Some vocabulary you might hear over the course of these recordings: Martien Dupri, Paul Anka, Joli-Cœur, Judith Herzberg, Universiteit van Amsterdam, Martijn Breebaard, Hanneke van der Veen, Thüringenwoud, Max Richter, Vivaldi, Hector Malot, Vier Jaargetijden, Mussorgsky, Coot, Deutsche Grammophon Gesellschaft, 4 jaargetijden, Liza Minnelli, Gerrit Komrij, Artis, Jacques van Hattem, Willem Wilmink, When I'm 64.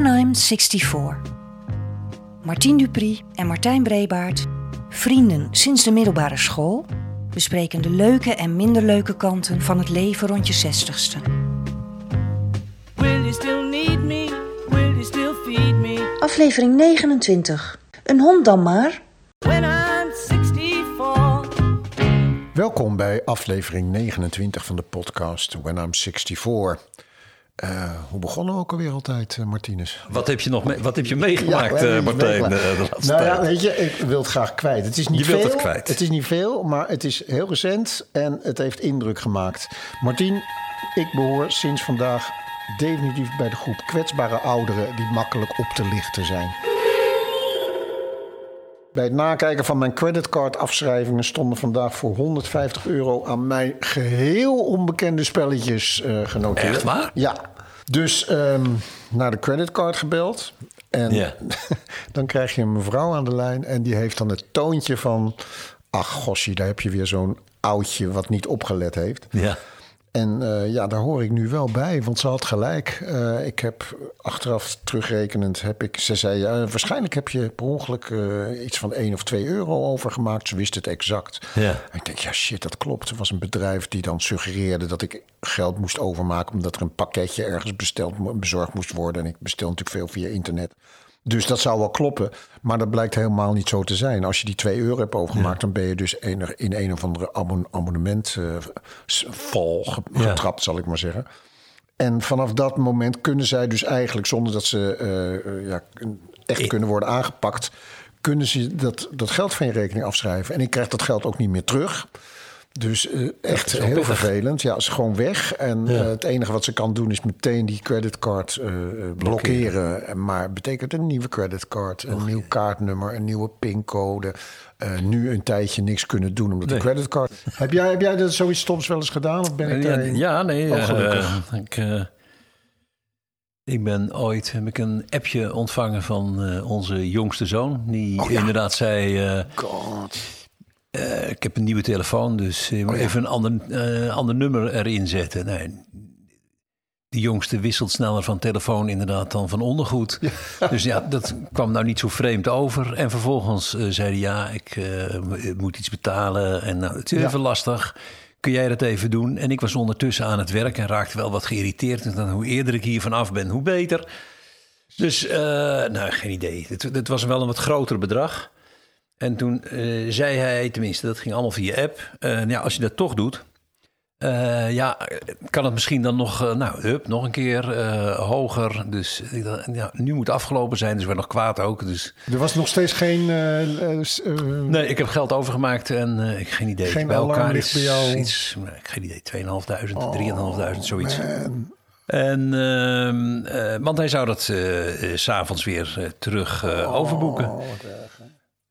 When I'm 64. Martien Dupri en Martijn Breebaard, vrienden sinds de middelbare school, bespreken de leuke en minder leuke kanten van het leven rond je 60ste. Aflevering 29. Een hond dan maar. When I'm 64. Welkom bij aflevering 29 van de podcast When I'm 64. Hoe begonnen we ook alweer altijd, Martinus? Wat heb je meegemaakt, Martijn? Weet je, ik wil het graag kwijt. Het is niet veel. Het kwijt. Het is niet veel, maar het is heel recent en het heeft indruk gemaakt. Martien, ik behoor sinds vandaag definitief bij de groep kwetsbare ouderen die makkelijk op te lichten zijn. Bij het nakijken van mijn creditcardafschrijvingen stonden vandaag voor €150 aan mij geheel onbekende spelletjes genoteerd. Echt waar? Ja. Dus naar de creditcard gebeld. En Dan krijg je een mevrouw aan de lijn en die heeft dan het toontje van... Ach, gossie, daar heb je weer zo'n oudje wat niet opgelet heeft. Ja. En daar hoor ik nu wel bij, want ze had gelijk. Ik heb achteraf terugrekenend, ze zei... waarschijnlijk heb je per ongeluk iets van €1 of €2 overgemaakt. Ze wist het exact. Ja. En ik denk, shit, dat klopt. Er was een bedrijf die dan suggereerde dat ik geld moest overmaken... omdat er een pakketje ergens bezorgd moest worden. En ik bestel natuurlijk veel via internet. Dus dat zou wel kloppen, maar dat blijkt helemaal niet zo te zijn. Als je die €2 hebt overgemaakt, dan ben je dus in een of andere abonnement val getrapt, zal ik maar zeggen. En vanaf dat moment kunnen zij dus eigenlijk, zonder dat ze echt kunnen worden aangepakt... kunnen ze dat geld van je rekening afschrijven. En ik krijg dat geld ook niet meer terug... Dus echt heel pittig. Vervelend. Ja, is gewoon weg. En het enige wat ze kan doen is meteen die creditcard blokkeren. Maar het betekent een nieuwe creditcard, een nieuw kaartnummer, een nieuwe pincode. Nu een tijdje niks kunnen doen omdat de creditcard... Heb jij dat zoiets stoms wel eens gedaan? Of ben ik daarin? Ja, nee. Ik heb een appje ontvangen van onze jongste zoon. Die inderdaad zei... God... ik heb een nieuwe telefoon, dus even een ander nummer erin zetten. Nee, de jongste wisselt sneller van telefoon inderdaad dan van ondergoed. Ja. Dus dat kwam nou niet zo vreemd over. En vervolgens zei hij, ik moet iets betalen. En het is even lastig. Kun jij dat even doen? En ik was ondertussen aan het werk en raakte wel wat geïrriteerd. En dan, hoe eerder ik hier vanaf ben, hoe beter. Dus, geen idee. Het was wel een wat groter bedrag. En toen zei hij, tenminste, dat ging allemaal via app. Als je dat toch doet, kan het misschien dan nog... nog een keer hoger. Dus nu moet het afgelopen zijn, dus we nog kwaad ook. Dus. Er was nog steeds geen... Nee, ik heb geld overgemaakt en ik heb geen idee. Geen bij elkaar ligt bij jou? Iets, geen idee, 2.500, 3.500, zoiets. Man. Want hij zou dat 's avonds weer terug overboeken.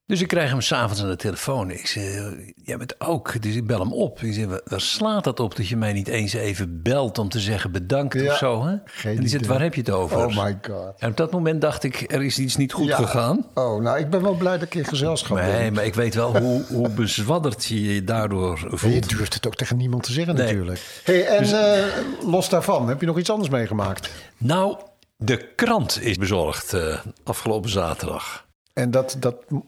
Dus ik krijg hem 's avonds aan de telefoon. Ik zeg, jij bent ook. Dus ik bel hem op. Ik zeg, waar slaat dat op dat je mij niet eens even belt... om te zeggen bedankt of zo? Hè? En die zegt, waar heb je het over? Oh my god. En op dat moment dacht ik, er is iets niet goed gegaan. Oh, ik ben wel blij dat ik in gezelschap ben. Nee, maar ik weet wel hoe bezwadderd je je daardoor voelt. En je durft het ook tegen niemand te zeggen natuurlijk. Hey, en dus, los daarvan, heb je nog iets anders meegemaakt? Nou, de krant is bezorgd afgelopen zaterdag... En dat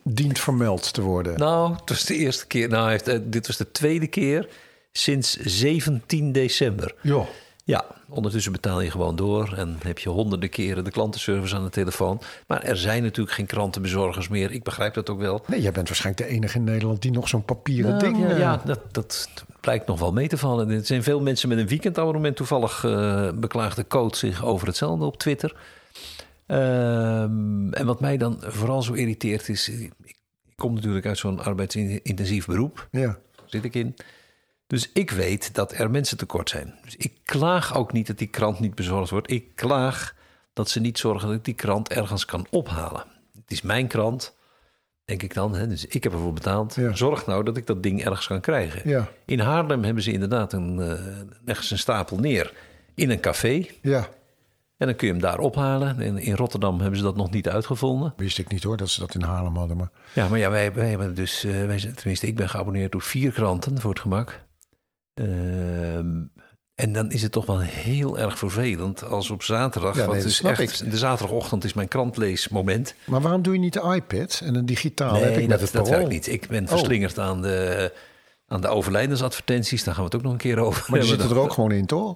dient vermeld te worden? Nou, het was de eerste keer. Dit was de tweede keer sinds 17 december. Ja. Ja, ondertussen betaal je gewoon door... en heb je honderden keren de klantenservice aan de telefoon. Maar er zijn natuurlijk geen krantenbezorgers meer. Ik begrijp dat ook wel. Nee, jij bent waarschijnlijk de enige in Nederland die nog zo'n papieren ding... Dat blijkt nog wel mee te vallen. Er zijn veel mensen met een weekendabonnement. Toevallig beklaagde Coot zich over hetzelfde op Twitter... en wat mij dan vooral zo irriteert is... Ik kom natuurlijk uit zo'n arbeidsintensief beroep. Ja. Daar zit ik in. Dus ik weet dat er mensen tekort zijn. Dus ik klaag ook niet dat die krant niet bezorgd wordt. Ik klaag dat ze niet zorgen dat ik die krant ergens kan ophalen. Het is mijn krant, denk ik dan. Hè? Dus ik heb ervoor betaald. Ja. Zorg nou dat ik dat ding ergens kan krijgen. Ja. In Haarlem hebben ze inderdaad ergens een stapel neer in een café... Ja. En dan kun je hem daar ophalen. In Rotterdam hebben ze dat nog niet uitgevonden. Wist ik niet hoor, dat ze dat in Haarlem hadden. Maar... Ja, maar wij hebben dus... tenminste, ik ben geabonneerd door 4 kranten, voor het gemak. En dan is het toch wel heel erg vervelend als op zaterdag... Ja, nee, want is echt, de zaterdagochtend is mijn krantleesmoment. Maar waarom doe je niet de iPad en een digitaal? Nee, heb ik dat, met het dat ga ik niet. Ik ben verslingerd aan de overlijdensadvertenties. Daar gaan we het ook nog een keer over. Maar je zit er ook gewoon in, toch?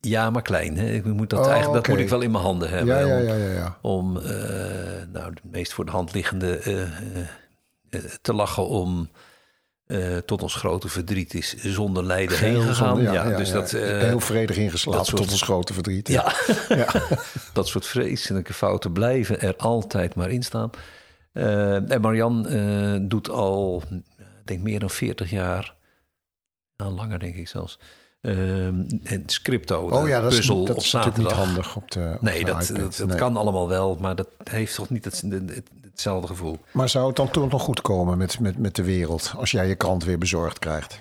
Ja, maar klein. Hè? Ik moet dat moet ik wel in mijn handen hebben. Ja. Om de meest voor de hand liggende te lachen om... tot ons grote verdriet is zonder lijden heen gegaan. Heel vredig ingeslapen tot ons grote verdriet. Ja. Dat soort vreselijke fouten blijven er altijd maar in staan. En Marianne doet al, denk meer dan 40 jaar... Nou, langer denk ik zelfs... en scripto, puzzel op zaterdag. Dat is niet handig op de dat kan allemaal wel, maar dat heeft toch niet hetzelfde gevoel. Maar zou het dan toch nog goed komen met de wereld... als jij je krant weer bezorgd krijgt?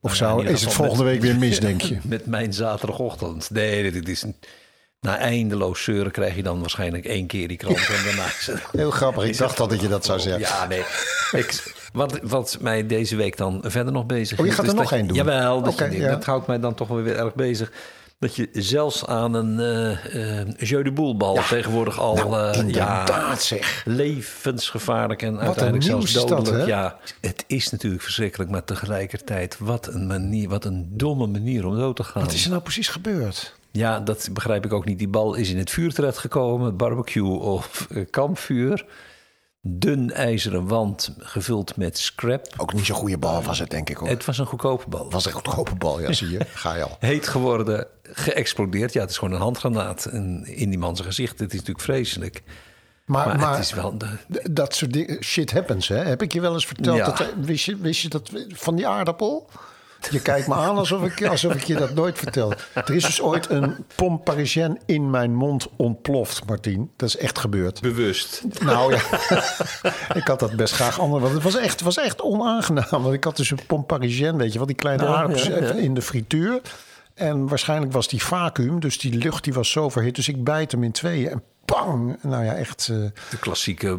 Of is het volgende week weer mis, denk je? Met mijn zaterdagochtend? Nee, dit is... Na eindeloos zeuren krijg je dan waarschijnlijk 1 keer die krant. En daarna... Heel grappig, ik dacht dat je dat zou zeggen. Ja, nee. Wat mij deze week dan verder nog bezig heeft... Oh, je gaat er nog één doen? Jawel, dat houdt mij dan toch wel weer erg bezig. Dat je zelfs aan een jeu de boule bal tegenwoordig al... levensgevaarlijk en uiteindelijk zelfs dodelijk. Dat, het is natuurlijk verschrikkelijk, maar tegelijkertijd... wat een domme manier om dood te gaan. Wat is er nou precies gebeurd? Ja, dat begrijp ik ook niet. Die bal is in het vuur terechtgekomen, barbecue of kampvuur. Dun ijzeren wand gevuld met scrap. Ook niet zo'n goede bal was het, denk ik, hoor. Het was een goedkope bal. Zie je. Ga je al. Heet geworden, geëxplodeerd. Ja, het is gewoon een handgranaat in die man zijn gezicht. Het is natuurlijk vreselijk. Maar het is wel... Dat soort dingen, shit happens, hè? Heb ik je wel eens verteld? Ja. Wist je dat van die aardappel... Je kijkt me aan alsof ik je dat nooit vertel. Er is dus ooit een pommes parisienne in mijn mond ontploft, Martien. Dat is echt gebeurd. Bewust. Nou ja, ik had dat best graag anders. Want het was echt onaangenaam. Want ik had dus een pommes parisienne, weet je wel. Die kleine aardappels in de frituur. En waarschijnlijk was die vacuüm. Dus die lucht die was zo verhit. Dus ik bijt hem in tweeën. En bang. Nou ja, echt... De klassieke...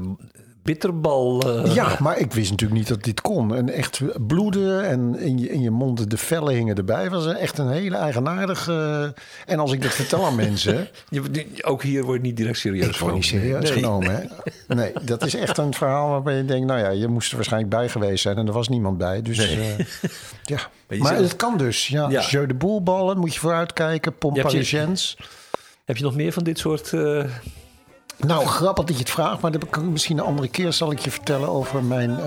bitterbal. Ja, maar ik wist natuurlijk niet dat dit kon. En echt bloeden en in je mond de vellen hingen erbij. Was echt een hele eigenaardige... En als ik dat vertel aan mensen... Ook hier wordt niet direct serieus genomen. Hè? Nee, dat is echt een verhaal waarbij je denkt... Nou ja, je moest er waarschijnlijk bij geweest zijn. En er was niemand bij. Dus ja. Maar het kan dus. Ja. Jeu de boule ballen, moet je vooruitkijken. Pommes parisiennes. Heb je nog meer van dit soort... Nou, grappig dat je het vraagt, maar misschien een andere keer zal ik je vertellen over mijn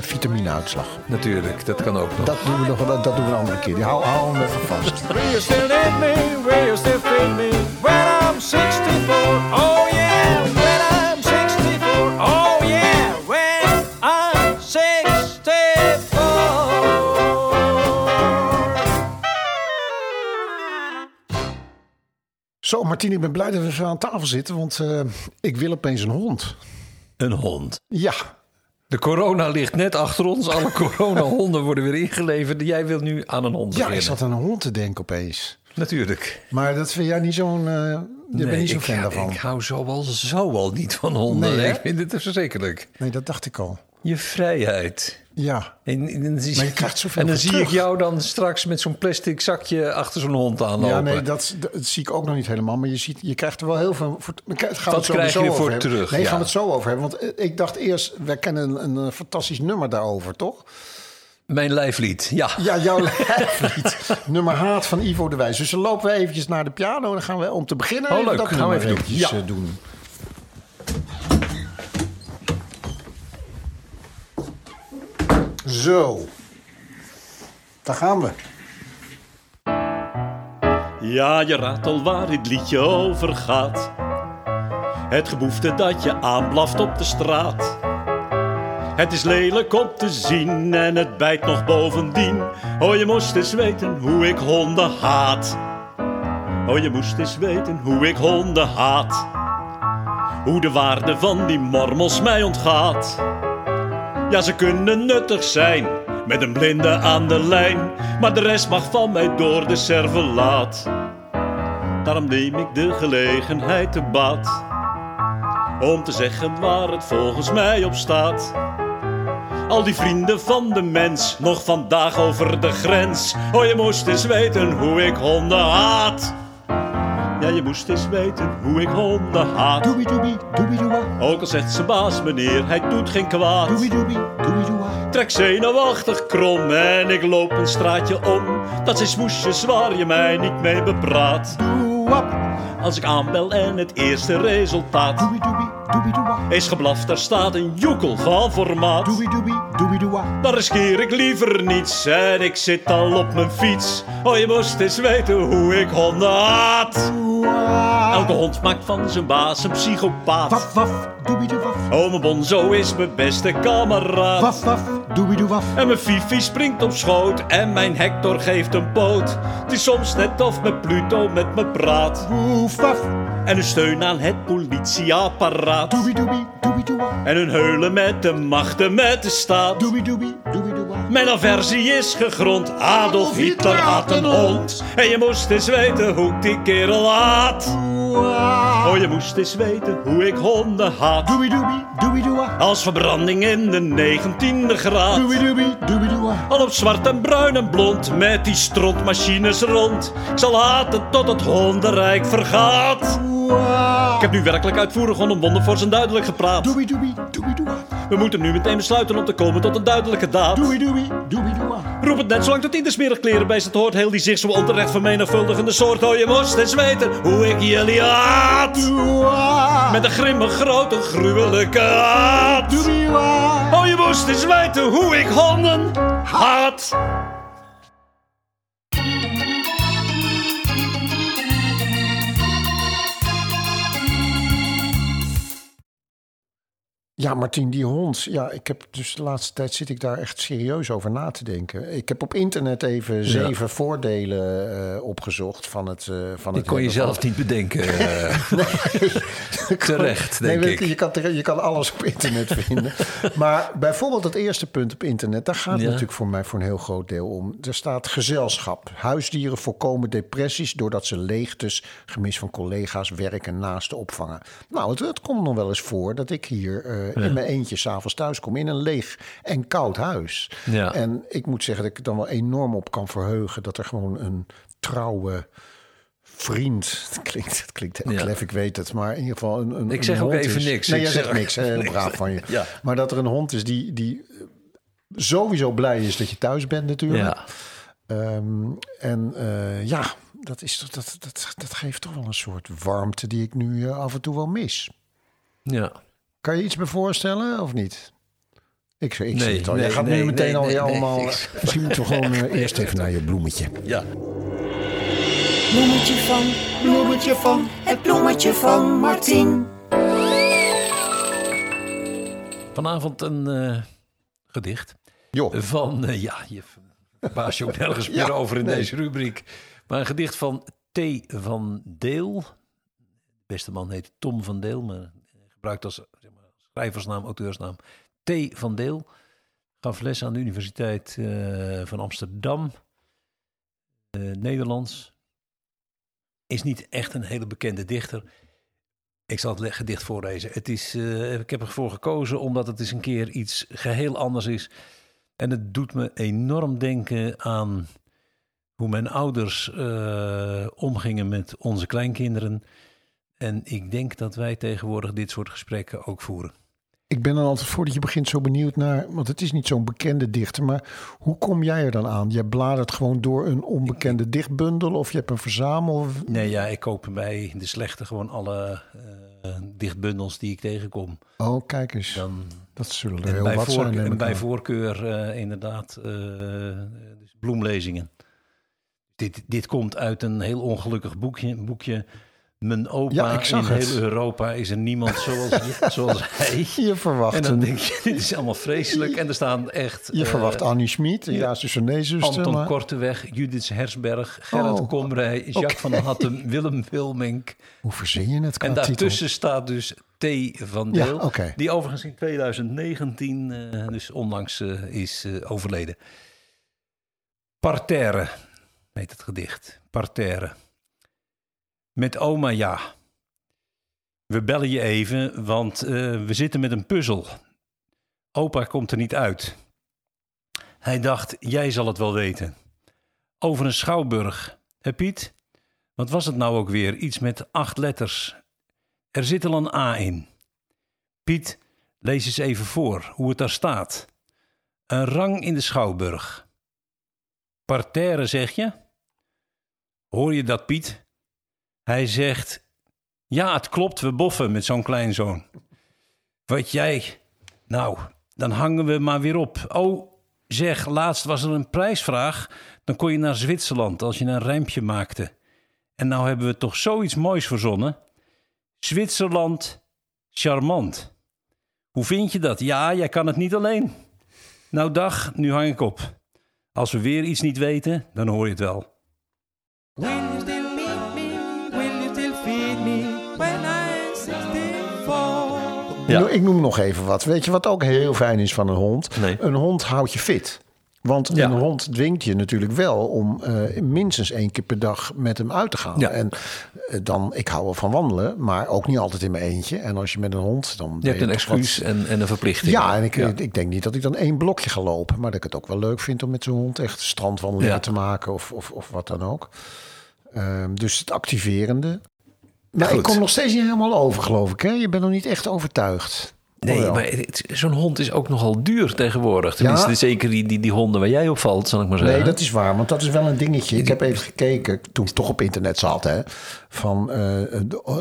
vitamineuitslag. Natuurlijk, dat kan ook nog. Dat doen we nog, dat doen we een andere keer. Hou hem even vast. Will you still need me? Will you still feed me? When I'm 64, oh yeah. When I'm 64, oh yeah. When I'm 64. Zo, Martien, ik ben blij dat we zo aan tafel zitten, want ik wil opeens een hond. Een hond? Ja. De corona ligt net achter ons. Alle coronahonden worden weer ingeleverd. Jij wilt nu aan een hond beginnen. Ja, ik zat aan een hond te denken opeens. Natuurlijk. Maar dat vind jij niet zo'n... ben niet zo'n fan daarvan. Ik hou zo al niet van honden. Nee, ik vind het verschrikkelijk. Nee, dat dacht ik al. Je vrijheid. Ja. Maar je krijgt zoveel en dan zie terug. Ik jou dan straks met zo'n plastic zakje achter zo'n hond aanlopen. Ja, nee, dat zie ik ook nog niet helemaal. Maar je krijgt er wel heel veel voor. Wat krijg je ervoor terug? Nee, gaan we het zo over hebben. Want ik dacht eerst, we kennen een fantastisch nummer daarover, toch? Mijn lijflied, ja. Ja, jouw lijflied. Nummer Haat van Ivo de Wijs. Dus dan lopen we eventjes naar de piano. En dan gaan we om te beginnen... Oh, leuk. Dat gaan we eventjes doen. Zo, daar gaan we. Ja, je raadt al waar dit liedje over gaat. Het geboefte dat je aanblaft op de straat. Het is lelijk om te zien en het bijt nog bovendien. Oh, je moest eens weten hoe ik honden haat. Oh, je moest eens weten hoe ik honden haat. Hoe de waarde van die mormels mij ontgaat. Ja, ze kunnen nuttig zijn, met een blinde aan de lijn. Maar de rest mag van mij door de servelaat. Daarom neem ik de gelegenheid te baat. Om te zeggen waar het volgens mij op staat. al die vrienden van de mens, nog vandaag over de grens. Oh, je moest eens weten hoe ik honden haat. Ja, je moest eens weten hoe ik honden haat. Doobie-doobie, doobie-doa. Ook al zegt zijn baas, meneer, hij doet geen kwaad. Doobie-doobie, doobie-doa. Trek zenuwachtig krom en ik loop een straatje om. Dat zijn smoesjes waar je mij niet mee bepraat. Doe-wap. Als ik aanbel en het eerste resultaat doobie-doobie, doobie-doa is geblaft, daar staat een joekel van formaat. Doobie-doobie, doobie-doa. Dan riskeer ik liever niets en ik zit al op mijn fiets. Oh, je moest eens weten hoe ik honden haat. Elke hond maakt van zijn baas een psychopaat. Waf, waf, doobie-doe-waf. Oh, mijn Bonzo is mijn beste kameraad. Waf, waf, doobie-doe-waf. En mijn Fifi springt op schoot en mijn Hector geeft een poot. Het is soms net of mijn Pluto met me praat. Woef, waf. En een steun aan het politieapparaat. Doobie-doobie, doobie-doe-waf. En een heulen met de machten met de staat. Doobie-doobie, doobie-doe-waf. Mijn aversie is gegrond. Adolf Hitler had een hond. En je moest eens weten hoe ik die kerel haat. Oh, je moest eens weten hoe ik honden haat. Doobie-doobie, doobie-doa. Als verbranding in de 19e graad. Doobie-doobie, doobie-doa. Al op zwart en bruin en blond, met die strontmachines rond. Ik zal haten tot het hondenrijk vergaat. Ik heb nu werkelijk uitvoerig onomwonden voor zijn duidelijk gepraat. Doobie-doobie, doobie-doa. We moeten nu meteen besluiten om te komen tot een duidelijke daad. Doobie-doebie, doobie-doa. Roep het net zolang tot ieder smerig klerenbeest het hoort. Heel die zich zo onterecht vermenigvuldigende soort. Oh, je moest eens weten hoe ik jullie haat. Met een grimme, grote, gruwelijke haat. Oh, je moest eens weten hoe ik honden haat. Ja, Martien, die hond. Ja, ik heb dus de laatste tijd zit ik daar echt serieus over na te denken. Ik heb op internet even 7 voordelen opgezocht van het van die het kon je zelf niet bedenken. Nee, terecht, denk ik. Je kan alles op internet vinden. Maar bijvoorbeeld het eerste punt op internet, daar gaat het natuurlijk voor mij voor een heel groot deel om. Er staat gezelschap. Huisdieren voorkomen depressies doordat ze leegtes, gemis van collega's, werk en naasten opvangen. Nou, het komt nog wel eens voor dat ik hier... in mijn eentje s'avonds thuis kom in een leeg en koud huis. Ja. En ik moet zeggen dat ik dan wel enorm op kan verheugen... dat er gewoon een trouwe vriend... Het klinkt heel klef, ik weet het, maar in ieder geval... Ik zeg een ook even is. Niks. Nee, jij zegt niks, heel braaf van je. Ja. Maar dat er een hond is die sowieso blij is dat je thuis bent natuurlijk. Ja. Dat geeft toch wel een soort warmte... die ik nu af en toe wel mis. Ja. Kan je iets me voorstellen of niet? Ik zie het al. Jij gaat nu meteen al je allemaal... Misschien moeten we gewoon eerst even naar je bloemetje. Ja. Bloemetje van, het bloemetje van Martien. Vanavond een gedicht. Jo. Van, je verbaas je ook nergens meer over in deze rubriek. Maar een gedicht van T. van Deel. De beste man heet Tom van Deel, maar... gebruikt als schrijversnaam, auteursnaam. T. van Deel. Gaf les aan de Universiteit van Amsterdam. Nederlands. Is niet echt een hele bekende dichter. Ik zal het gedicht voorlezen. Het is, ik heb ervoor gekozen omdat het eens een keer iets geheel anders is. En het doet me enorm denken aan hoe mijn ouders omgingen met onze kleinkinderen. En ik denk dat wij tegenwoordig dit soort gesprekken ook voeren. Ik ben er altijd voordat je begint zo benieuwd naar... want het is niet zo'n bekende dichter, maar hoe kom jij er dan aan? Jij bladert gewoon door een onbekende dichtbundel of je hebt een verzamel? Nee, ik koop bij de slechte gewoon alle dichtbundels die ik tegenkom. Oh, kijk eens. Dan, dat zullen er heel wat zijn. En bij voorkeur inderdaad dus bloemlezingen. Dit komt uit een heel ongelukkig boekje... Mijn opa heel Europa is er niemand zoals hij. Je verwacht. En dan denk je, dit is allemaal vreselijk. En er staan echt... Je verwacht Annie Schmid, Anton Korteweg, Judith Herzberg, Gerrit Komrij, Jacques van Hattem, Willem Wilmink. Hoe verzin je het? En daartussen staat dus T. van Deel, die overigens in 2019, dus onlangs, is overleden. Parterre, heet het gedicht. Parterre. Met oma, ja. We bellen je even, want we zitten met een puzzel. Opa komt er niet uit. Hij dacht, jij zal het wel weten. Over een schouwburg. Hé Piet, wat was het nou ook weer? Iets met 8 letters. Er zit al een A in. Piet, lees eens even voor hoe het daar staat. Een rang in de schouwburg. Parterre, zeg je? Hoor je dat, Piet? Hij zegt, ja, het klopt, we boffen met zo'n kleinzoon. Wat jij? Nou, dan hangen we maar weer op. Oh, zeg, laatst was er een prijsvraag. Dan kon je naar Zwitserland als je een rijmpje maakte. En nou hebben we toch zoiets moois verzonnen. Zwitserland, charmant. Hoe vind je dat? Ja, jij kan het niet alleen. Nou dag, nu hang ik op. Als we weer iets niet weten, dan hoor je het wel. Ja. Ik noem nog even wat. Weet je wat ook heel fijn is van een hond? Nee. Een hond houdt je fit. Want een hond dwingt je natuurlijk wel om minstens 1 keer per dag met hem uit te gaan. Ja. En dan, ik hou wel van wandelen, maar ook niet altijd in mijn eentje. En als je met een hond... dan je hebt een excuus wat... en een verplichting. Ja, en ik denk niet dat ik dan 1 blokje ga lopen. Maar dat ik het ook wel leuk vind om met zo'n hond echt strandwandelingen te maken of wat dan ook. Dus het activerende. Maar ik kom nog steeds niet helemaal over, geloof ik. Hè? Je bent nog niet echt overtuigd. Nee, maar zo'n hond is ook nogal duur tegenwoordig. Tenminste, zeker die honden waar jij op valt, zal ik maar zeggen. Nee, dat is waar, want dat is wel een dingetje. Ik heb even gekeken, toen ik toch op internet zat... Hè, van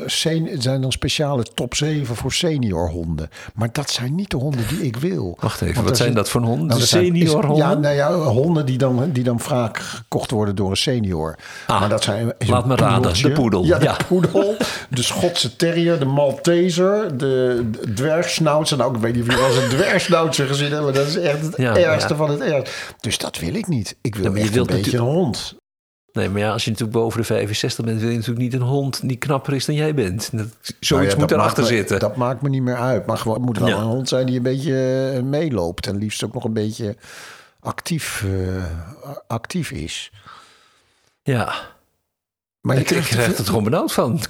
zijn dan speciale top 7 voor seniorhonden. Maar dat zijn niet de honden die ik wil. Wacht even, wat zijn dat voor honden? Nou, seniorhonden? Honden die dan vaak gekocht worden door een senior. Ah, maar dat zijn, laat me raden, de poedel. Ja, de poedel, de Schotse terrier, de Malteser, de dwergsnauw. En ook, ik weet niet of je wel eens een dwergsnauwtje gezien hebben. Dat is echt het ergste van het ergste. Dus dat wil ik niet. Ik wil echt een beetje een hond. Nee, maar ja, als je natuurlijk boven de 65 bent... wil je natuurlijk niet een hond die knapper is dan jij bent. Zoiets moet erachter zitten. Dat maakt me niet meer uit. Maar gewoon, het moet wel een hond zijn die een beetje meeloopt. En liefst ook nog een beetje actief is. Ja. Maar ik krijg het gewoon benauwd van.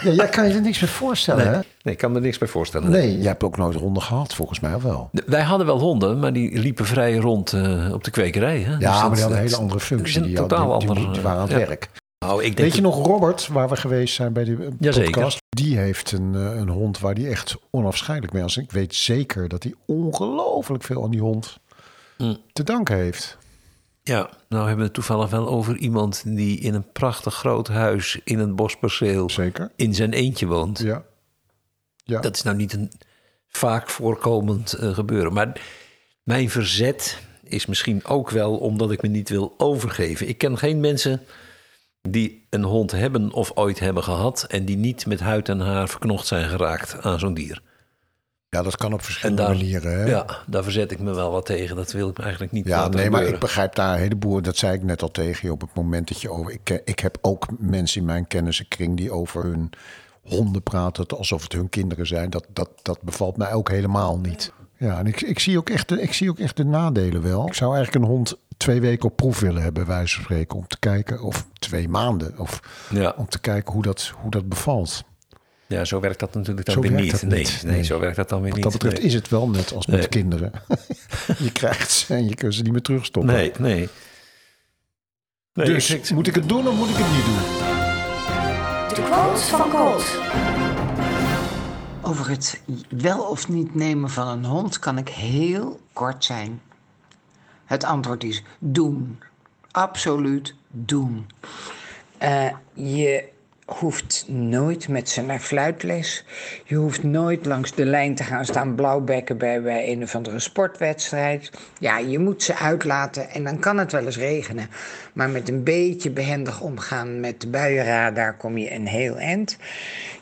Ja, jij kan je er niks meer voorstellen, hè? Nee, ik kan me er niks meer voorstellen. Nee, jij hebt ook nooit honden gehad, volgens mij wel. Wij hadden wel honden, maar die liepen vrij rond op de kwekerij. Hè? Ja, dus maar die hadden een hele andere functie. Die waren aan het werk. Nou, ik denk nog Robert, waar we geweest zijn bij de podcast? Die heeft een hond waar die echt onafscheidelijk mee is. Ik weet zeker dat hij ongelooflijk veel aan die hond te danken heeft. Ja, nou hebben we het toevallig wel over iemand die in een prachtig groot huis in een bosperceel in zijn eentje woont. Ja. Ja. Dat is nou niet een vaak voorkomend gebeuren. Maar mijn verzet is misschien ook wel omdat ik me niet wil overgeven. Ik ken geen mensen die een hond hebben of ooit hebben gehad en die niet met huid en haar verknocht zijn geraakt aan zo'n dier. Ja, dat kan op verschillende manieren. Hè? Ja, daar verzet ik me wel wat tegen. Dat wil ik eigenlijk niet. Ja, nee, maar ik begrijp daar een heleboel. Dat zei ik net al tegen je op het moment dat je over... Ik heb ook mensen in mijn kennissenkring die over hun honden praten... alsof het hun kinderen zijn. Dat bevalt mij ook helemaal niet. Ja, en ik zie ook echt de nadelen wel. Ik zou eigenlijk een hond 2 weken op proef willen hebben, bij wijze van spreken. Om te kijken, of 2 maanden. Om te kijken hoe dat bevalt. Ja, zo werkt dat natuurlijk dan weer niet. Nee, zo werkt dat dan weer niet. Wat dat betreft is het wel net als met kinderen. Je krijgt ze en je kunt ze niet meer terugstoppen. Nee. Dus moet ik het doen of moet ik het niet doen? De quote van Coot. Over het wel of niet nemen van een hond kan ik heel kort zijn. Het antwoord is doen. Absoluut doen. Je hoeft nooit met ze naar fluitles. Je hoeft nooit langs de lijn te gaan staan blauwbekken bij een of andere sportwedstrijd. Ja, je moet ze uitlaten en dan kan het wel eens regenen. Maar met een beetje behendig omgaan met de buienradar kom je een heel eind.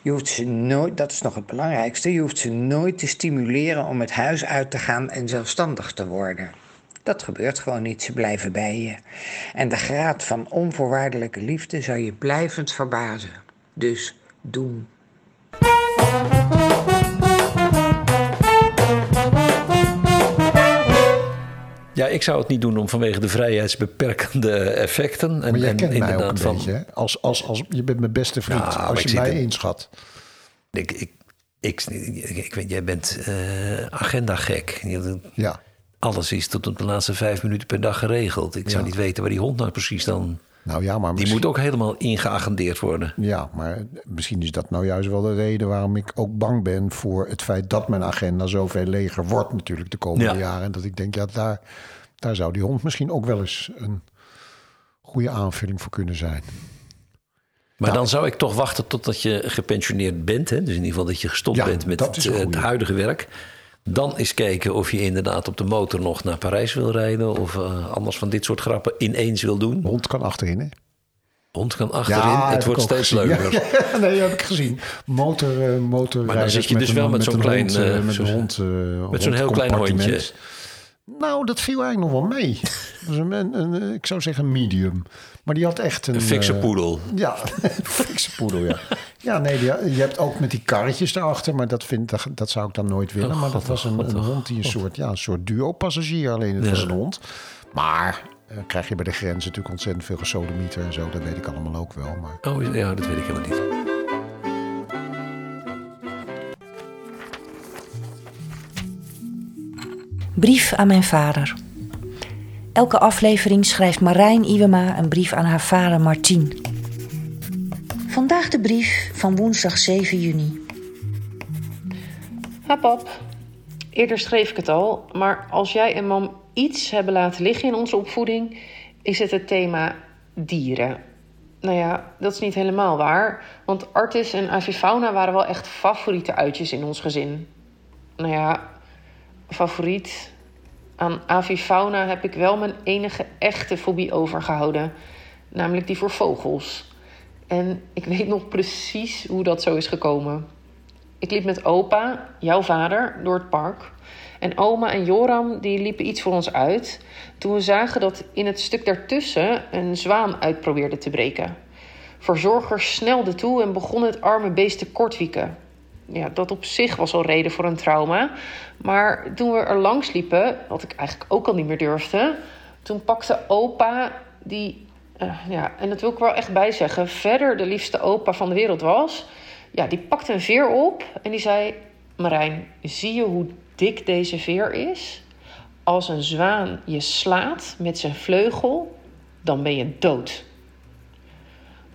Je hoeft ze nooit, dat is nog het belangrijkste, je hoeft ze nooit te stimuleren om het huis uit te gaan en zelfstandig te worden. Dat gebeurt gewoon niet, ze blijven bij je. En de graad van onvoorwaardelijke liefde zou je blijvend verbazen. Dus doen. Ja, ik zou het niet doen om vanwege de vrijheidsbeperkende effecten. Maar jij kent mij ook een beetje, hè? Je bent mijn beste vriend, als je mij inschat. Ik Ik weet, jij bent agenda gek. Ja. Alles is tot op de laatste 5 minuten per dag geregeld. Ik zou niet weten waar die hond nou precies dan... Nou ja, maar die moet ook helemaal ingeagendeerd worden. Ja, maar misschien is dat nou juist wel de reden waarom ik ook bang ben voor het feit dat mijn agenda zoveel leger wordt natuurlijk de komende jaren. En dat ik denk, ja, daar zou die hond misschien ook wel eens een goede aanvulling voor kunnen zijn. Maar dan zou ik toch wachten totdat je gepensioneerd bent. Hè? Dus in ieder geval dat je gestopt bent met het huidige werk. Dan eens kijken of je inderdaad op de motor nog naar Parijs wil rijden... of anders van dit soort grappen ineens wil doen. Hond kan achterin, hè? Hond kan achterin, ja, het wordt steeds leuker. Ja, nee, dat heb ik gezien. Motorrijden. Maar dan zit je dus wel met zo'n klein... met zo'n heel klein hondje. Nou, dat viel eigenlijk nog wel mee. Ik zou zeggen medium. Maar die had echt een fikse poedel. Ja, een fikse poedel, ja. Ja, nee, je hebt ook met die karretjes daarachter. Maar dat zou ik dan nooit willen. Oh, maar dat was een hond die een soort duo-passagier. Alleen het was een hond. Maar krijg je bij de grens natuurlijk ontzettend veel gesodemieter en zo. Dat weet ik allemaal ook wel. Maar... Oh ja, dat weet ik helemaal niet. Brief aan mijn vader. Elke aflevering schrijft Marijn Iwema een brief aan haar vader Martien. Vandaag de brief van woensdag 7 juni. Ha pap, eerder schreef ik het al, maar als jij en mam iets hebben laten liggen in onze opvoeding, is het thema dieren. Nou ja, dat is niet helemaal waar, want Artis en Avifauna waren wel echt favoriete uitjes in ons gezin. Nou ja... favoriet. Aan avifauna heb ik wel mijn enige echte fobie overgehouden. Namelijk die voor vogels. En ik weet nog precies hoe dat zo is gekomen. Ik liep met opa, jouw vader, door het park. En oma en Joram die liepen iets voor ons uit... toen we zagen dat in het stuk daartussen een zwaan uit probeerde te breken. Verzorgers snelden toe en begonnen het arme beest te kortwieken... Ja, dat op zich was al reden voor een trauma. Maar toen we er langs liepen, wat ik eigenlijk ook al niet meer durfde... toen pakte opa die, en dat wil ik wel echt bijzeggen... verder de liefste opa van de wereld was. Ja, die pakte een veer op en die zei... Marijn, zie je hoe dik deze veer is? Als een zwaan je slaat met zijn vleugel, dan ben je dood.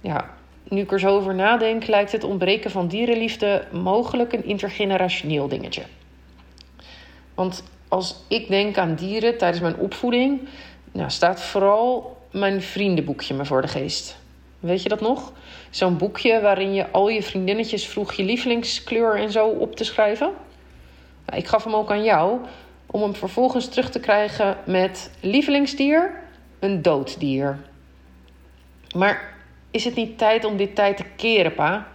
Ja... Nu ik er zo over nadenk, lijkt het ontbreken van dierenliefde mogelijk een intergenerationeel dingetje. Want als ik denk aan dieren tijdens mijn opvoeding, staat vooral mijn vriendenboekje me voor de geest. Weet je dat nog? Zo'n boekje waarin je al je vriendinnetjes vroeg je lievelingskleur en zo op te schrijven. Nou, ik gaf hem ook aan jou om hem vervolgens terug te krijgen met lievelingsdier, een dood dier. Maar... Is het niet tijd om dit tijd te keren, pa?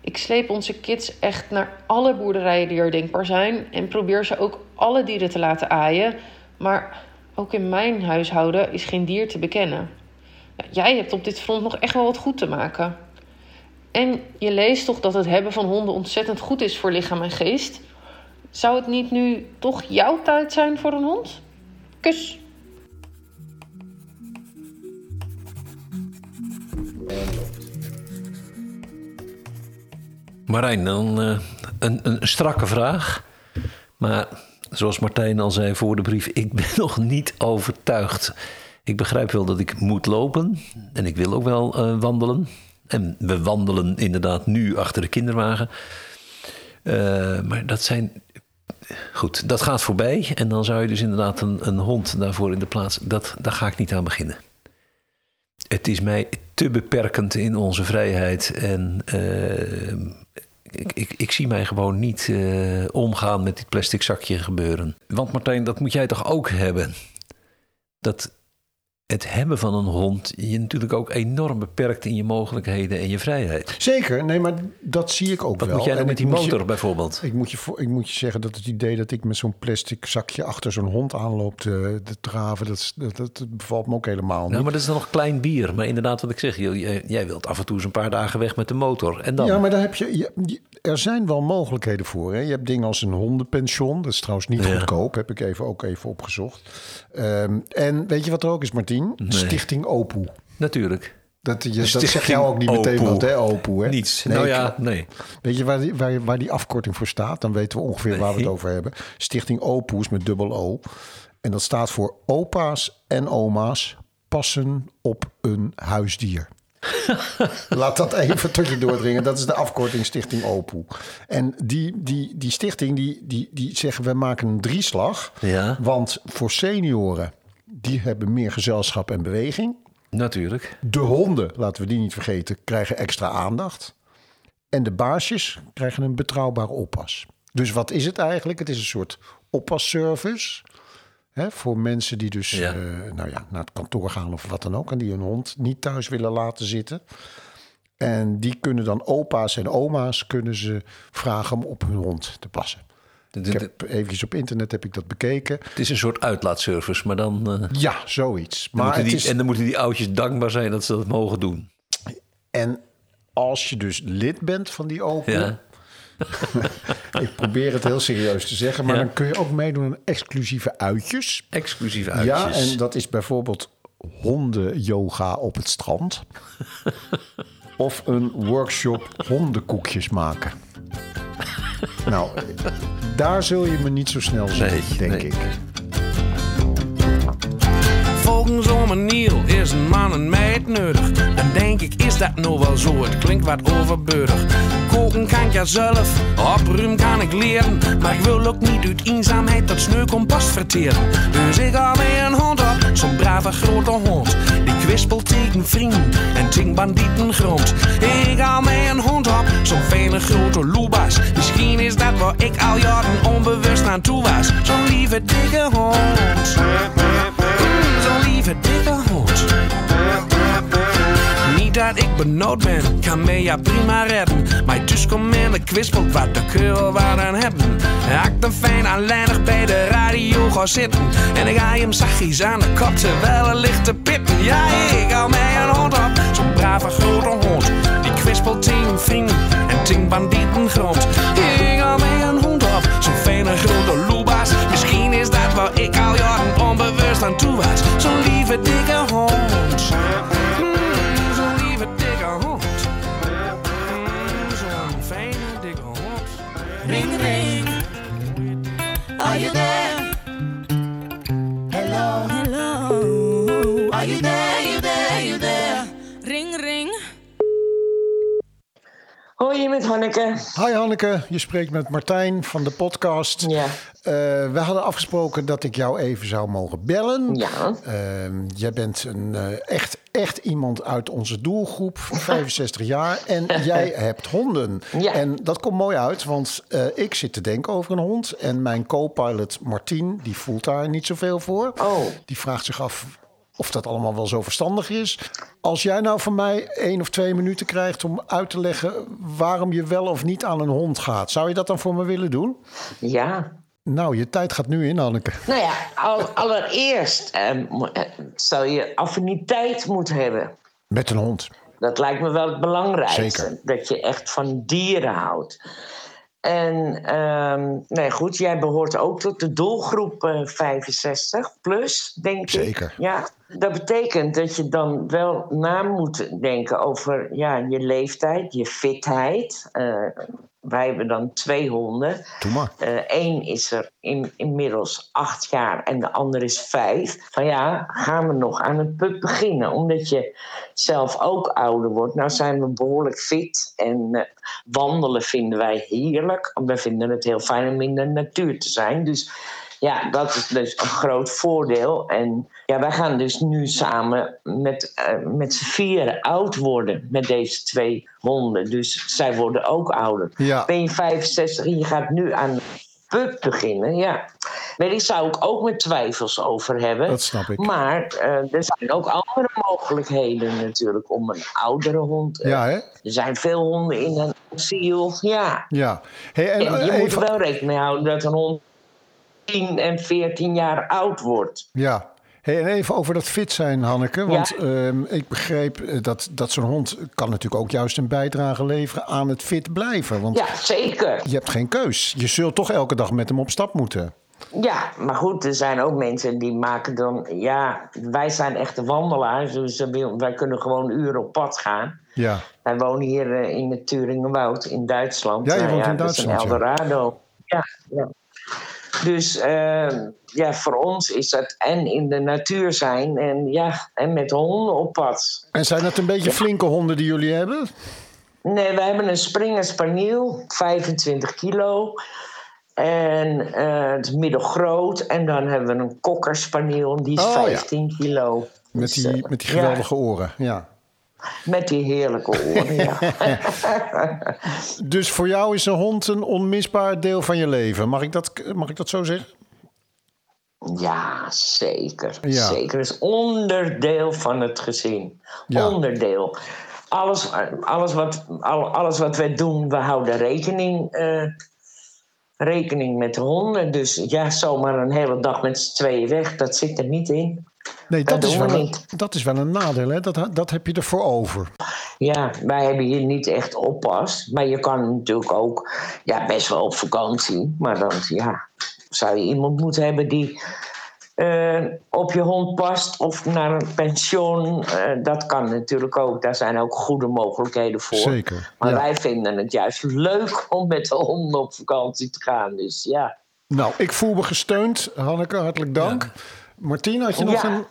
Ik sleep onze kids echt naar alle boerderijen die er denkbaar zijn... en probeer ze ook alle dieren te laten aaien. Maar ook in mijn huishouden is geen dier te bekennen. Nou, jij hebt op dit front nog echt wel wat goed te maken. En je leest toch dat het hebben van honden ontzettend goed is voor lichaam en geest? Zou het niet nu toch jouw tijd zijn voor een hond? Kus! Marijn, dan een strakke vraag. Maar zoals Martijn al zei voor de brief... ik ben nog niet overtuigd. Ik begrijp wel dat ik moet lopen. En ik wil ook wel wandelen. En we wandelen inderdaad nu achter de kinderwagen. Maar dat zijn... Goed, dat gaat voorbij. En dan zou je dus inderdaad een hond daarvoor in de plaats... Daar ga ik niet aan beginnen. Het is mij te beperkend in onze vrijheid. En ik zie mij gewoon niet omgaan met dit plastic zakje gebeuren. Want Martijn, dat moet jij toch ook hebben? Dat het hebben van een hond je natuurlijk ook enorm beperkt in je mogelijkheden en je vrijheid. Zeker, nee, maar dat zie ik ook wel. Wat moet jij dan met die motor bijvoorbeeld? Ik moet je zeggen dat het idee dat ik met zo'n plastic zakje achter zo'n hond aanloop te draven, dat bevalt me ook helemaal niet. Nou, maar dat is dan nog klein bier. Maar inderdaad wat ik zeg, jij wilt af en toe eens een paar dagen weg met de motor. En dan? Ja, maar daar heb je, er zijn wel mogelijkheden voor. Hè? Je hebt dingen als een hondenpension. Dat is trouwens niet goedkoop, heb ik even opgezocht. En weet je wat er ook is, Martien? Nee. Stichting Opoe. Natuurlijk. Dat zegt jou ook niet meteen Opoe. Wat, hè, Opoe, hè? Niets. Nee, nee. Weet je waar die afkorting voor staat? Dan weten we ongeveer waar we het over hebben. Stichting Opoe is met dubbel O. En dat staat voor opa's en oma's passen op een huisdier. Laat dat even tot je doordringen. Dat is de afkorting Stichting Opoe. En die stichting, die zeggen, we maken een drieslag. Ja. Want voor senioren, die hebben meer gezelschap en beweging. Natuurlijk. De honden, laten we die niet vergeten, krijgen extra aandacht. En de baasjes krijgen een betrouwbare oppas. Dus wat is het eigenlijk? Het is een soort oppasservice. Hè, voor mensen die dus naar het kantoor gaan of wat dan ook. En die hun hond niet thuis willen laten zitten. En die kunnen dan opa's en oma's kunnen ze vragen om op hun hond te passen. Ik heb eventjes op internet dat bekeken. Het is een soort uitlaatservice, maar dan... Ja, zoiets. En dan moeten die oudjes dankbaar zijn dat ze dat mogen doen. En als je dus lid bent van die Opoe... Ja. Ik probeer het heel serieus te zeggen... maar dan kun je ook meedoen aan exclusieve uitjes. Exclusieve uitjes. Ja, en dat is bijvoorbeeld hondenyoga op het strand. Of een workshop hondenkoekjes maken. Nou, daar zul je me niet zo snel zien, denk ik. Volgens Oom Niel is een man en meid nodig. Dan denk ik, is dat nou wel zo? Het klinkt wat overbodig. Koken kan ik ja zelf, opruimen kan ik leren. Maar ik wil ook niet uit eenzaamheid dat sneukompas verteren. Dus ik haal mij een hond op, zo'n brave grote hond. Die kwispelt tegen vrienden en tegen bandieten grond. Ik haal mij een hond op, zo'n fijne grote loebas. Misschien is dat waar ik al jaren onbewust aan toe was. Zo'n lieve dikke hond. Zo'n lieve dikke hond. Niet dat ik benauwd ben, kan mij ja prima redden. Maar dus kom in de kwispelt wat de keur waar dan hebben. Ik dan fijn alleenig bij de radio ga zitten. En ik haai hem zachtjes aan de kop terwijl er ligt te pitten. Ja, ik hou mij een hond op, zo'n brave grote hond. Die kwispelt tegen vrienden en tegen bandieten grond. Ik hou mij een hond op, zo'n fijne grote loeba's. Misschien is dat waar ik al jaren onbewust aan toe was. Zo'n lieve dikke hond. Zo'n lieve dikke hond. Zo'n fijne dikke hond. Ring ring. Are you there? Hello. Hello. Are you there? You there? You there? Ring ring. Hoi, met Hanneke. Hi Hanneke, je spreekt met Martijn van de podcast. Ja. We hadden afgesproken dat ik jou even zou mogen bellen. Ja. Jij bent een echt iemand uit onze doelgroep, 65 jaar. En jij hebt honden. Ja. En dat komt mooi uit, want ik zit te denken over een hond. En mijn co-pilot Martien, die voelt daar niet zoveel voor. Oh. Die vraagt zich af... of dat allemaal wel zo verstandig is. Als jij nou van mij 1 of 2 minuten krijgt om uit te leggen waarom je wel of niet aan een hond gaat, zou je dat dan voor me willen doen? Ja. Nou, je tijd gaat nu in, Hanneke. Nou ja, allereerst zou je affiniteit moeten hebben. Met een hond. Dat lijkt me wel het belangrijkste. Zeker. Dat je echt van dieren houdt. En nee, goed, jij behoort ook tot de doelgroep 65 plus, denk ik. Zeker. Ja, dat betekent dat je dan wel na moet denken over je leeftijd, je fitheid. Wij hebben dan 2 honden. Doe maar. Eén is er inmiddels 8 jaar en de ander is 5. Van ja, gaan we nog aan een pup beginnen? Omdat je zelf ook ouder wordt. Nou zijn we behoorlijk fit. En wandelen vinden wij heerlijk. We vinden het heel fijn om in de natuur te zijn. Dus ja, dat is dus een groot voordeel. En ja, wij gaan dus nu samen met z'n 4 oud worden met deze 2 honden. Dus zij worden ook ouder. Ja. Ben je 65 en je gaat nu aan de pup beginnen, ja. Maar die zou ik ook met twijfels over hebben. Dat snap ik. Maar er zijn ook andere mogelijkheden natuurlijk om een oudere hond... hè? Er zijn veel honden in een asiel, ja. Hey, en je moet er wel rekening mee houden dat een hond 10 en 14 jaar oud wordt. Ja. Hey, en even over dat fit zijn, Hanneke. Want ik begreep dat zo'n hond kan natuurlijk ook juist een bijdrage leveren aan het fit blijven. Want zeker. Je hebt geen keus. Je zult toch elke dag met hem op stap moeten. Ja, maar goed, er zijn ook mensen die maken dan... Ja, wij zijn echte wandelaars, dus wij kunnen gewoon uren op pad gaan. Ja. Wij wonen hier in het Thüringenwoud in Duitsland. Ja, je woont in Duitsland. Dat is een Eldorado. Ja, ja. Dus ja, voor ons is dat en in de natuur zijn en ja, en met honden op pad. En zijn dat een beetje flinke honden die jullie hebben? Nee, wij hebben een springerspaniel, 25 kilo... En het is middelgroot. En dan hebben we een kokkerspaniel. Die is 15 kilo. Met die geweldige oren, ja. Met die heerlijke oren, ja. Dus voor jou is een hond een onmisbaar deel van je leven. Mag ik dat zo zeggen? Ja, zeker. Ja. Zeker. Het is onderdeel van het gezin. Ja. Onderdeel. Alles wat wij doen, we houden rekening met de honden. Dus ja, zomaar een hele dag met z'n tweeën weg, dat zit er niet in. Nee, dat is wel een nadeel, hè? Dat heb je ervoor over. Ja, wij hebben hier niet echt oppas. Maar je kan natuurlijk ook best wel op vakantie. Maar dan zou je iemand moeten hebben die op je hond past of naar een pensioen. Dat kan natuurlijk ook. Daar zijn ook goede mogelijkheden voor. Zeker. Maar wij vinden het juist leuk om met de honden op vakantie te gaan. Dus ja. Nou, ik voel me gesteund. Hanneke, hartelijk dank. Ja. Martien, had je nog een...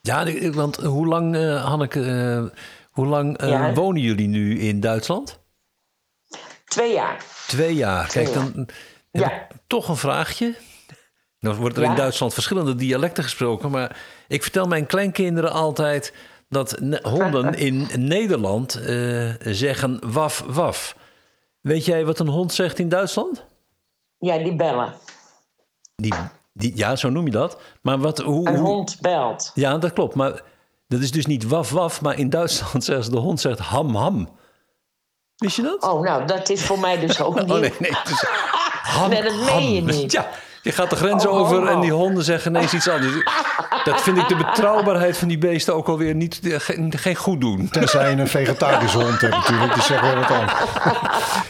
Ja, want hoe lang, Hanneke, wonen jullie nu in Duitsland? 2 jaar. 2 jaar. Kijk, dan toch een vraagje. Nou wordt er in Duitsland verschillende dialecten gesproken. Maar ik vertel mijn kleinkinderen altijd dat honden in Nederland zeggen waf, waf. Weet jij wat een hond zegt in Duitsland? Ja, die bellen. Zo noem je dat. Maar hoe hond belt. Ja, dat klopt. Maar dat is dus niet waf, waf. Maar in Duitsland zeggen ze, de hond zegt ham, ham. Wist je dat? Oh, nou, dat is voor mij dus ook niet. Oh, nee. Dus, ham, nee, dat meen je niet. Ja. Je gaat de grens over en die honden zeggen ineens iets anders. Dat vind ik de betrouwbaarheid van die beesten ook alweer niet, geen goed doen. Tenzij je een vegetarische hond hebt natuurlijk, dus zeg weer wat anders.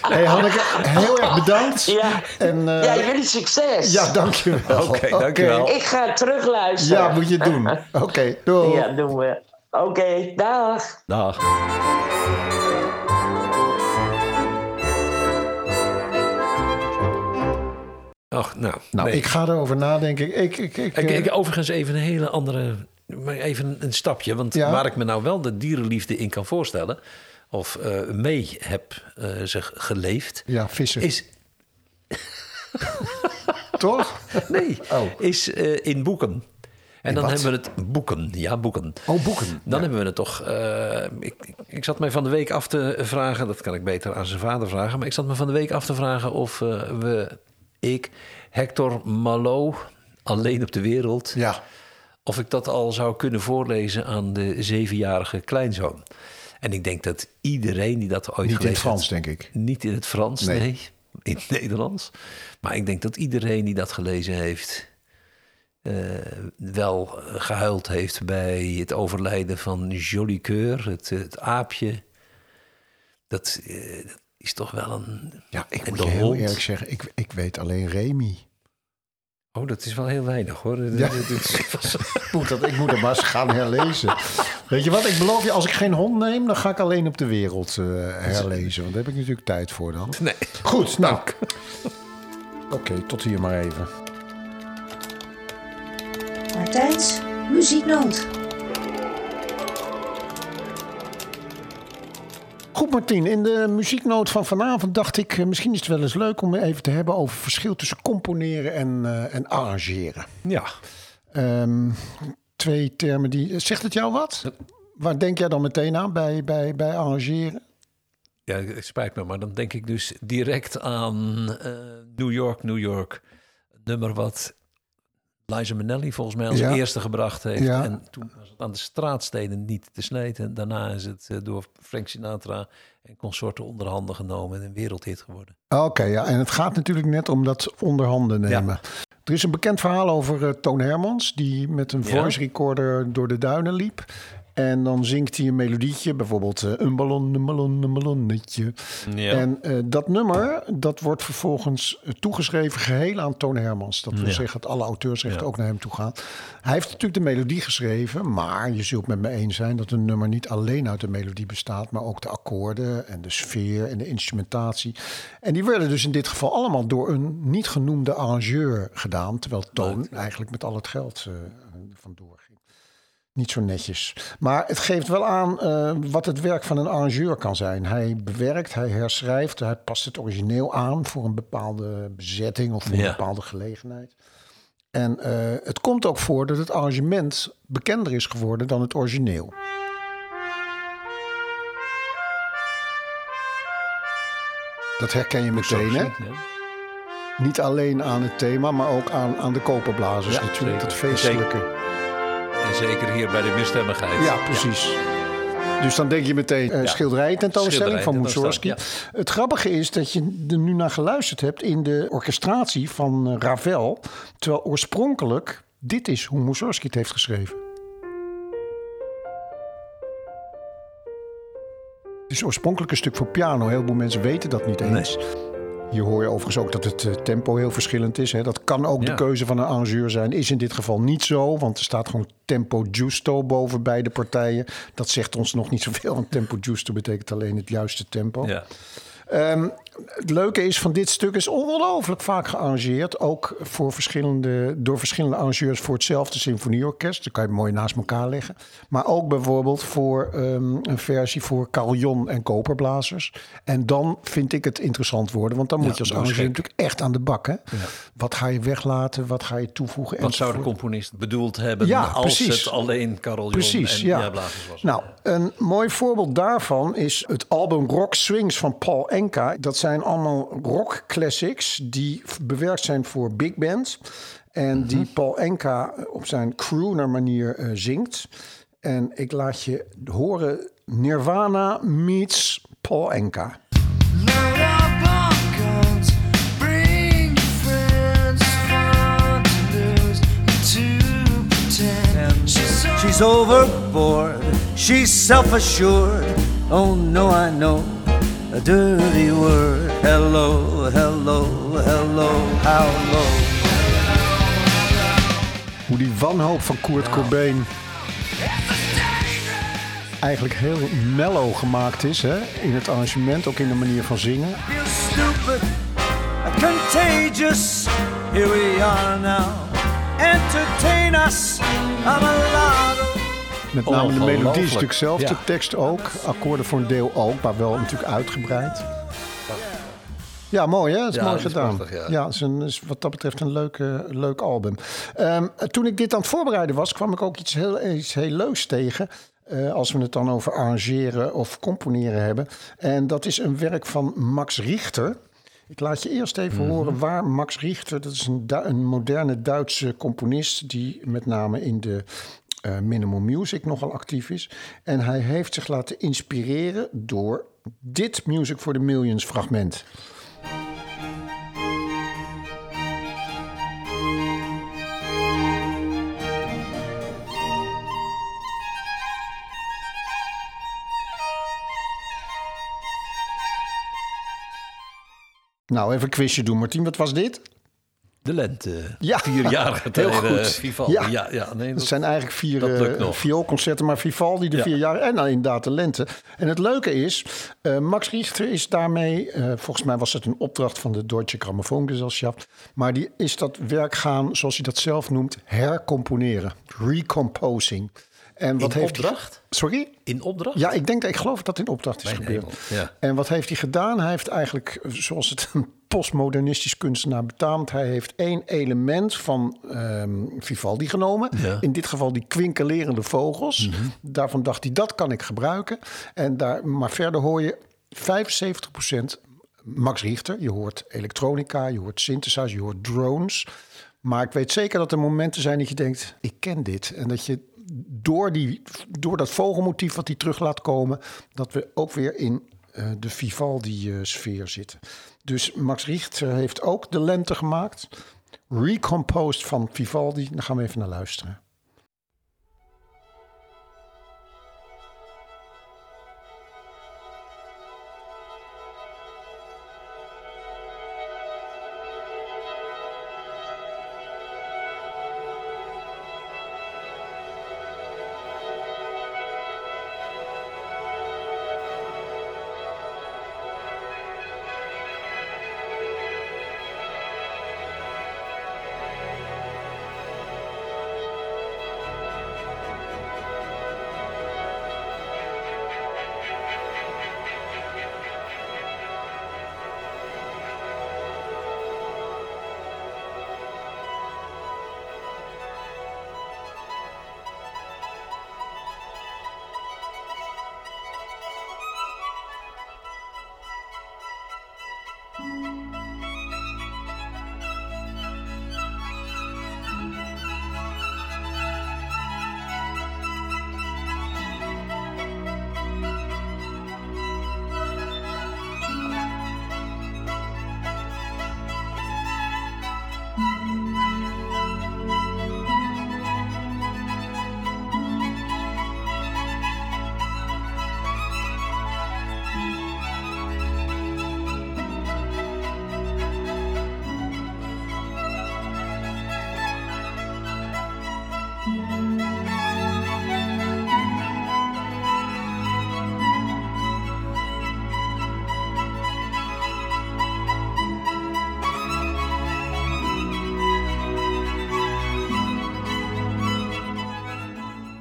Hey Hanneke, heel erg bedankt. Ja, en, jullie succes. Ja, dankjewel. Oké. Dankjewel. Ik ga terugluisteren. Ja, moet je doen. Oké, doei. Ja, doen we. Oké, dag. Dag. Ach, nou, ik ga erover nadenken. Ik overigens even een hele andere... Even een stapje. Want waar ik me nou wel de dierenliefde in kan voorstellen... of mee heb geleefd... Ja, vissen. Is... Toch? Nee. Oh. Is in boeken. En dan hebben we het... Boeken. Ja, boeken. Oh, boeken. Dan hebben we het toch... Ik zat mij van de week af te vragen... Dat kan ik beter aan zijn vader vragen. Maar ik zat me van de week af te vragen of Hector Malot, Alleen op de Wereld... Ja. Of ik dat al zou kunnen voorlezen aan de 7-jarige kleinzoon. En ik denk dat iedereen die dat ooit gelezen heeft... Niet in het Frans, denk ik. Niet in het Frans, nee. In het Nederlands. Maar ik denk dat iedereen die dat gelezen heeft... wel gehuild heeft bij het overlijden van Joli-Cœur, het aapje. Dat is toch wel een... Ja, ik moet heel eerlijk zeggen, ik weet alleen Remy. Oh, dat is wel heel weinig, hoor. Ja. Ik moet dat maar eens gaan herlezen. Weet je wat, ik beloof je, als ik geen hond neem... dan ga ik Alleen op de Wereld herlezen. Want daar heb ik natuurlijk tijd voor dan. Nee. Goed, nou. Oké, tot hier maar even. Martijn's muzieknoot. Goed, Martien, in de muzieknoot van vanavond dacht ik... misschien is het wel eens leuk om even te hebben over het verschil tussen componeren en arrangeren. Ja. 2 termen die... Zegt het jou wat? Waar denk jij dan meteen aan bij arrangeren? Ja, het spijt me, maar dan denk ik dus direct aan New York, New York. Nummer wat Liza Minnelli volgens mij als eerste gebracht heeft. Ja. En toen was het aan de straatsteden niet te slijten. Daarna is het door Frank Sinatra en consorten onderhanden genomen en een wereldhit geworden. Oké, ja. En het gaat natuurlijk net om dat onderhanden nemen. Ja. Er is een bekend verhaal over Toon Hermans, die met een voice recorder door de duinen liep. En dan zingt hij een melodietje, bijvoorbeeld een ballon, een ballon, een ballonnetje. Ja. En dat nummer, dat wordt vervolgens toegeschreven geheel aan Toon Hermans. Dat wil zeggen dat alle auteursrechten ook naar hem toe gaan. Hij heeft natuurlijk de melodie geschreven, maar je zult met me eens zijn dat een nummer niet alleen uit de melodie bestaat, maar ook de akkoorden en de sfeer en de instrumentatie. En die werden dus in dit geval allemaal door een niet genoemde arrangeur gedaan, terwijl Toon eigenlijk met al het geld vandoor ging. Niet zo netjes. Maar het geeft wel aan wat het werk van een arrangeur kan zijn. Hij bewerkt, hij herschrijft, hij past het origineel aan voor een bepaalde bezetting of voor een bepaalde gelegenheid. En het komt ook voor dat het arrangement bekender is geworden dan het origineel. Dat herken je meteen, hè? Niet alleen aan het thema, maar ook aan de koperblazers natuurlijk. Dat feestelijke. En zeker hier bij de misstemmigheid. Ja, precies. Ja. Dus dan denk je meteen schilderij tentoonstelling van Mussorgsky. Ja. Het grappige is dat je er nu naar geluisterd hebt in de orchestratie van Ravel. Terwijl oorspronkelijk dit is hoe Mussorgsky het heeft geschreven. Het is oorspronkelijk een stuk voor piano. Heel veel mensen weten dat niet eens. Nee. Hier hoor je overigens ook dat het tempo heel verschillend is. Hè. Dat kan ook de keuze van een arrangeur zijn. Is in dit geval niet zo, want er staat gewoon tempo giusto boven beide partijen. Dat zegt ons nog niet zoveel, want tempo giusto betekent alleen het juiste tempo. Ja. Het leuke is van dit stuk is ongelooflijk vaak gearrangeerd. Ook voor door verschillende arrangeurs voor hetzelfde symfonieorkest. Dat kan je mooi naast elkaar leggen. Maar ook bijvoorbeeld voor een versie voor carillon en koperblazers. En dan vind ik het interessant worden. Want dan moet je als arrangeur natuurlijk echt aan de bak. Hè? Ja. Wat ga je weglaten? Wat ga je toevoegen? Wat zou de componist bedoeld hebben als het alleen carillon en blazers was? Nou, een mooi voorbeeld daarvan is het album Rock Swings van Paul Anka. Dat zijn allemaal rock classics die bewerkt zijn voor big band. En die Paul Anka op zijn crooner manier zingt. En ik laat je horen Nirvana meets Paul Anka. She's overboard, she's self-assured. Oh no, I know. A dirty word, hello, hello, hello, how low. Hoe die wanhoop van Kurt Cobain eigenlijk heel mellow gemaakt is, hè? In het arrangement, ook in de manier van zingen. You're stupid, contagious, here we are now. Entertain us, I'm alive. Met name de melodie is natuurlijk zelf, de tekst ook. Akkoorden voor een deel ook, maar wel natuurlijk uitgebreid. Ja, mooi hè? Dat is mooi gedaan. Prachtig, ja, het is wat dat betreft een leuk album. Toen ik dit aan het voorbereiden was, kwam ik ook iets heel leuks tegen. Als we het dan over arrangeren of componeren hebben. En dat is een werk van Max Richter. Ik laat je eerst even horen waar Max Richter... dat is een moderne Duitse componist die met name in de... minimal music nogal actief is. En hij heeft zich laten inspireren door dit Music for the Millions fragment. Nou, even een quizje doen, Martien. Wat was dit? De lente. Ja, 4 jaargetijden. Heel goed. Vivaldi. Dat zijn eigenlijk 4 vioolconcerten, maar Vivaldi de 4 jaar en inderdaad de lente. En het leuke is, Max Richter is daarmee, volgens mij was het een opdracht van de Deutsche Grammophon Gesellschaft, maar die is dat werk gaan, zoals hij dat zelf noemt, hercomponeren. Recomposing. En wat heeft opdracht? Sorry? In opdracht? Ja, ik geloof dat in opdracht is gebeurd. Ja. En wat heeft hij gedaan? Hij heeft eigenlijk, zoals het een postmodernistisch kunstenaar betaamt... hij heeft 1 element van Vivaldi genomen. Ja. In dit geval die kwinkelerende vogels. Mm-hmm. Daarvan dacht hij, dat kan ik gebruiken. En maar verder hoor je 75% Max Richter. Je hoort elektronica, je hoort synthesizer, je hoort drones. Maar ik weet zeker dat er momenten zijn dat je denkt... ik ken dit. En dat je... Door dat vogelmotief wat hij terug laat komen... dat we ook weer in de Vivaldi-sfeer zitten. Dus Max Richter heeft ook de lente gemaakt. Recomposed van Vivaldi. Daar gaan we even naar luisteren.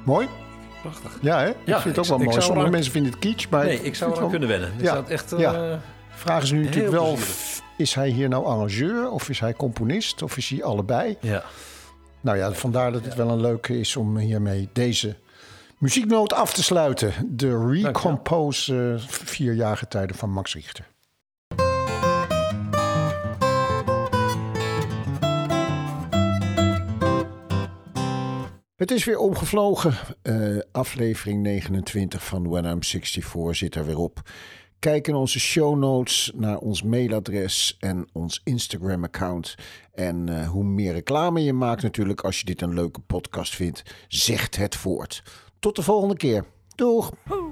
Mooi. Prachtig. Ja, hè? Ja, ik vind het ook wel mooi. Sommige mensen vinden het kitsch, maar... Nee, ik zou er wel... kunnen wennen. Ja. Dat echt, vraag is nu natuurlijk wel... Is hij hier nou arrangeur of is hij componist? Of is hij allebei? Ja. Nou ja, vandaar dat het wel een leuke is om hiermee deze muzieknoot af te sluiten. De Recompose Vier Jaargetijden van Max Richter. Het is weer omgevlogen. Aflevering 29 van When I'm 64 zit er weer op. Kijk in onze show notes naar ons mailadres en ons Instagram-account. En hoe meer reclame je maakt natuurlijk, als je dit een leuke podcast vindt, zegt het voort. Tot de volgende keer. Doeg!